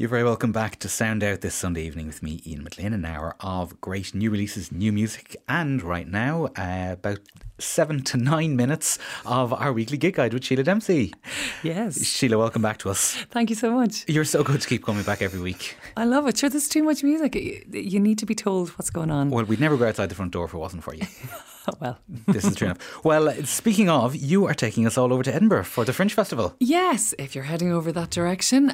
You're very welcome back to Sound Out this Sunday evening with me, Ian McLean. An hour of great new releases, new music, and right now about 7 to 9 minutes of our weekly gig guide with Sheila Dempsey. Yes. Sheila, welcome back to us. Thank you so much. You're so good to keep coming back every week. I love it. Sure, there's too much music. You need to be told what's going on. Well, we'd never go outside the front door if it wasn't for you. Well, this is true enough. Well, speaking of, you are taking us all over to Edinburgh for the Fringe Festival. Yes, if you're heading over that direction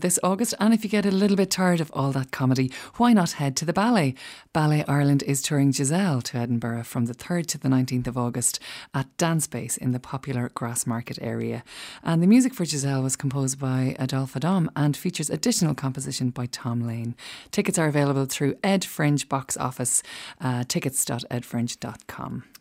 this August, and if you get a little bit tired of all that comedy, why not head to the ballet? Ballet Ireland is touring Giselle to Edinburgh from the 3rd to the 19th of August at Dance Base in the popular Grassmarket area. And the music for Giselle was composed by Adolphe Adam and features additional composition by Tom Lane. Tickets are available through Ed Fringe Box Office, tickets.edfringe.com.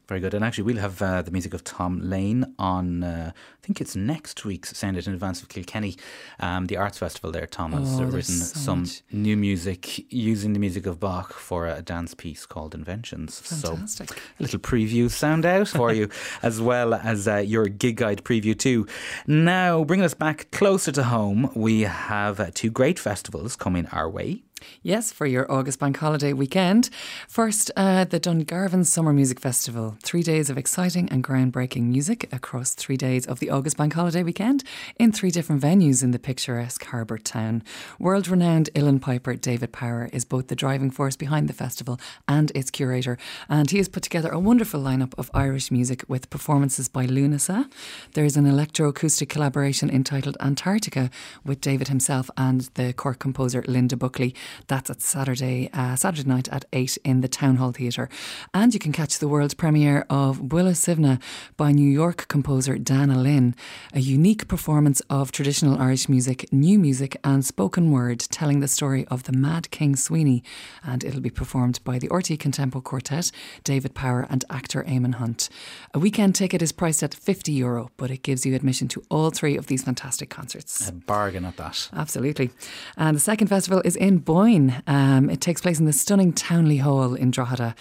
Very good. And actually, we'll have the music of Tom Lane on, I think it's next week's Sound Out in advance of Kilkenny, the Arts Festival there. Tom has written some new music using the music of Bach for a dance piece called Inventions. Fantastic. So a little preview Sound Out for you, as well as your gig guide preview too. Now, bringing us back closer to home, we have two great festivals coming our way. Yes, for your August bank holiday weekend. First, the Dungarvan Summer Music Festival. 3 days of exciting and groundbreaking music across 3 days of the August bank holiday weekend in three different venues in the picturesque harbour town. World-renowned Uilleann Piper, David Power, is both the driving force behind the festival and its curator. And he has put together a wonderful lineup of Irish music with performances by Lunasa. There's an electroacoustic collaboration entitled Antarctica with David himself and the Cork composer Linda Buckley. That's at Saturday night at 8 in the Town Hall Theatre. And you can catch the world premiere of Buile Sívna by New York composer Dan O'Lin, a unique performance of traditional Irish music, new music and spoken word, telling the story of the Mad King Sweeney. And it'll be performed by the Orti Contempo Quartet, David Power and actor Eamon Hunt. A weekend ticket is priced at €50, but it gives you admission to all three of these fantastic concerts. A bargain at that. Absolutely. And the second festival is in Boyne. It takes place in the stunning Townley Hall in Drogheda.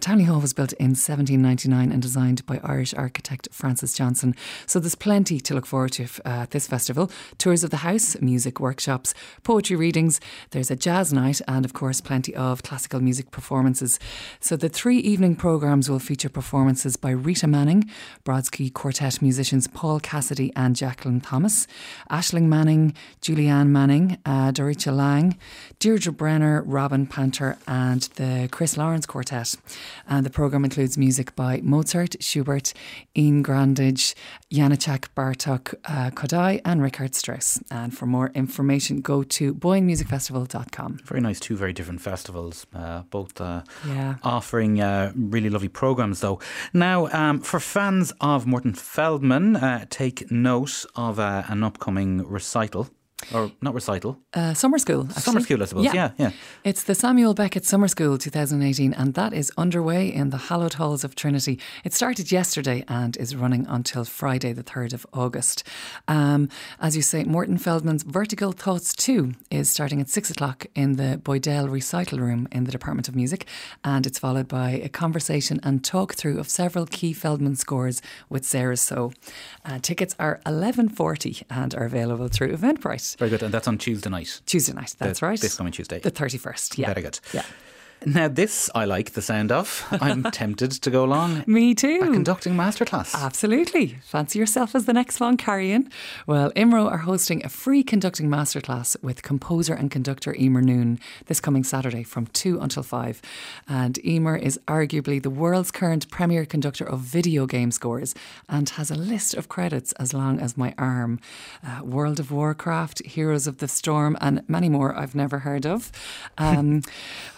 Townley Hall was built in 1799 and designed by Irish architect Francis Johnson. So there's plenty to look forward to at this festival. Tours of the house, music workshops, poetry readings. There's a jazz night and of course plenty of classical music performances. So the 3 evening programmes will feature performances by Rita Manning, Brodsky Quartet musicians Paul Cassidy and Jacqueline Thomas, Aisling Manning, Julianne Manning, Doricha Lang, Roger Brenner, Robin Panter and the Chris Lawrence Quartet. And the programme includes music by Mozart, Schubert, Ian Grandage, Janacek, Bartók, Kodály and Richard Strauss. And for more information, go to boynemusicfestival.com. Very nice, two very different festivals, both offering really lovely programmes though. Now, for fans of Morten Feldman, take note of an upcoming recital. Or not recital. Summer school. Actually. Summer school, I suppose. Yeah. It's the Samuel Beckett Summer School 2018 and that is underway in the hallowed halls of Trinity. It started yesterday and is running until Friday the 3rd of August. As you say, Morten Feldman's Vertical Thoughts 2 is starting at 6 o'clock in the Boydell Recital Room in the Department of Music and it's followed by a conversation and talk through of several key Feldman scores with Sarah So. Tickets are $11.40 and are available through Eventbrite. Very good. And that's on Tuesday night. Tuesday night, that's right. This coming Tuesday. The 31st, yeah. Very good. Yeah. Now this I like the sound of. I'm tempted to go along. Me too. A conducting masterclass. Absolutely. Fancy yourself as the next Long Carrion? Well, Imro are hosting a free conducting masterclass with composer and conductor Eamon Hunt this coming Saturday from 2 until 5. And Eamon is arguably the world's current premier conductor of video game scores and has a list of credits as long as my arm. World of Warcraft, Heroes of the Storm and many more I've never heard of. I'm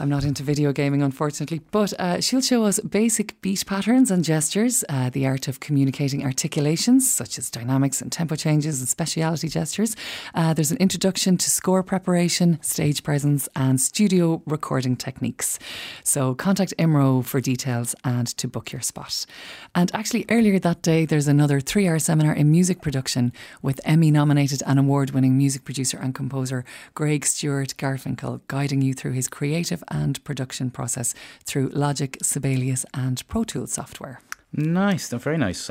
not into video gaming, unfortunately, but she'll show us basic beat patterns and gestures, the art of communicating articulations such as dynamics and tempo changes and speciality gestures. There's an introduction to score preparation, stage presence and studio recording techniques. So contact Imro for details and to book your spot. And actually earlier that day there's another 3-hour seminar in music production with Emmy nominated and award winning music producer and composer Greg Stewart Garfinkel, guiding you through his creative and production process through Logic, Sibelius and Pro Tools software. Nice, very nice.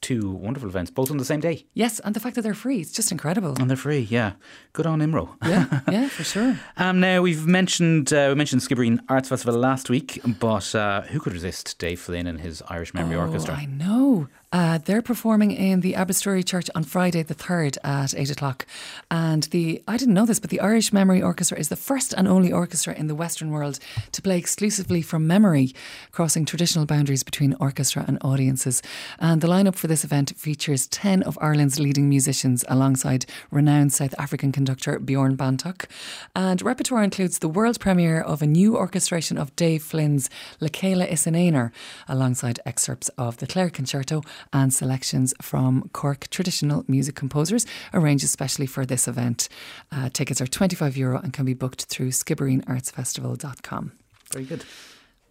two wonderful events, both on the same day. Yes, and the fact that they're free, it's just incredible. And they're free, yeah. Good on Imro. Yeah, yeah, for sure. Now, we mentioned Skibbereen Arts Festival last week, but who could resist Dave Flynn and his Irish Memory Orchestra? I know. They're performing in the Abbastory Church on Friday the 3rd at 8 o'clock. And I didn't know this, but the Irish Memory Orchestra is the first and only orchestra in the Western world to play exclusively from memory, crossing traditional boundaries between orchestra and audiences. And the lineup for this event features 10 of Ireland's leading musicians alongside renowned South African conductor Bjorn Bantok. And repertoire includes the world premiere of a new orchestration of Dave Flynn's Lekela Isinainer, alongside excerpts of the Clare Concerto and selections from Cork traditional music composers arranged especially for this event. Tickets are €25 and can be booked through skibbereenartsfestival.com. Very good.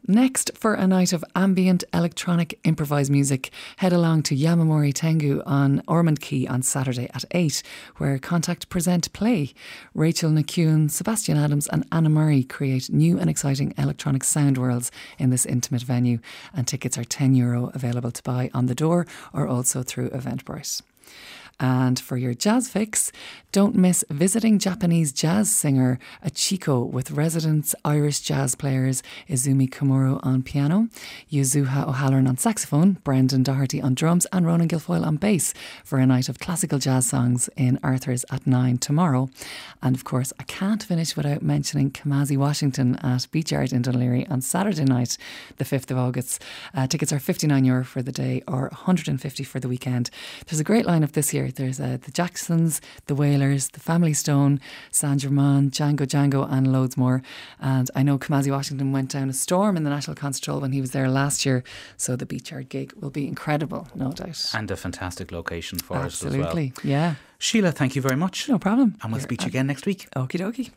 Next, for a night of ambient electronic improvised music, head along to Yamamori Tengu on Ormond Quay on Saturday at 8, where Contact present Play. Rachel McCune, Sebastian Adams and Anna Murray create new and exciting electronic sound worlds in this intimate venue, and tickets are €10 available to buy on the door or also through Eventbrite. And for your jazz fix, don't miss visiting Japanese jazz singer Achiko with resident Irish jazz players Izumi Komuro on piano, Yuzuha O'Halloran on saxophone, Brendan Doherty on drums and Ronan Guilfoyle on bass for a night of classical jazz songs in Arthur's at 9 tomorrow. And of course, I can't finish without mentioning Kamasi Washington at Beachyard in Dunleary on Saturday night, the 5th of August. Tickets are €59 for the day or €150 for the weekend. There's a great lineup this year. There's the Jacksons, the Wailers, the Family Stone, San Germain, Django Django and loads more. And I know Kamasi Washington went down a storm in the National Concert Hall when he was there last year, so the Beachyard gig will be incredible, no doubt. And a fantastic location for us as well. Absolutely, yeah. Sheila, thank you very much. No problem. And we'll speak to you again next week. Okie dokie.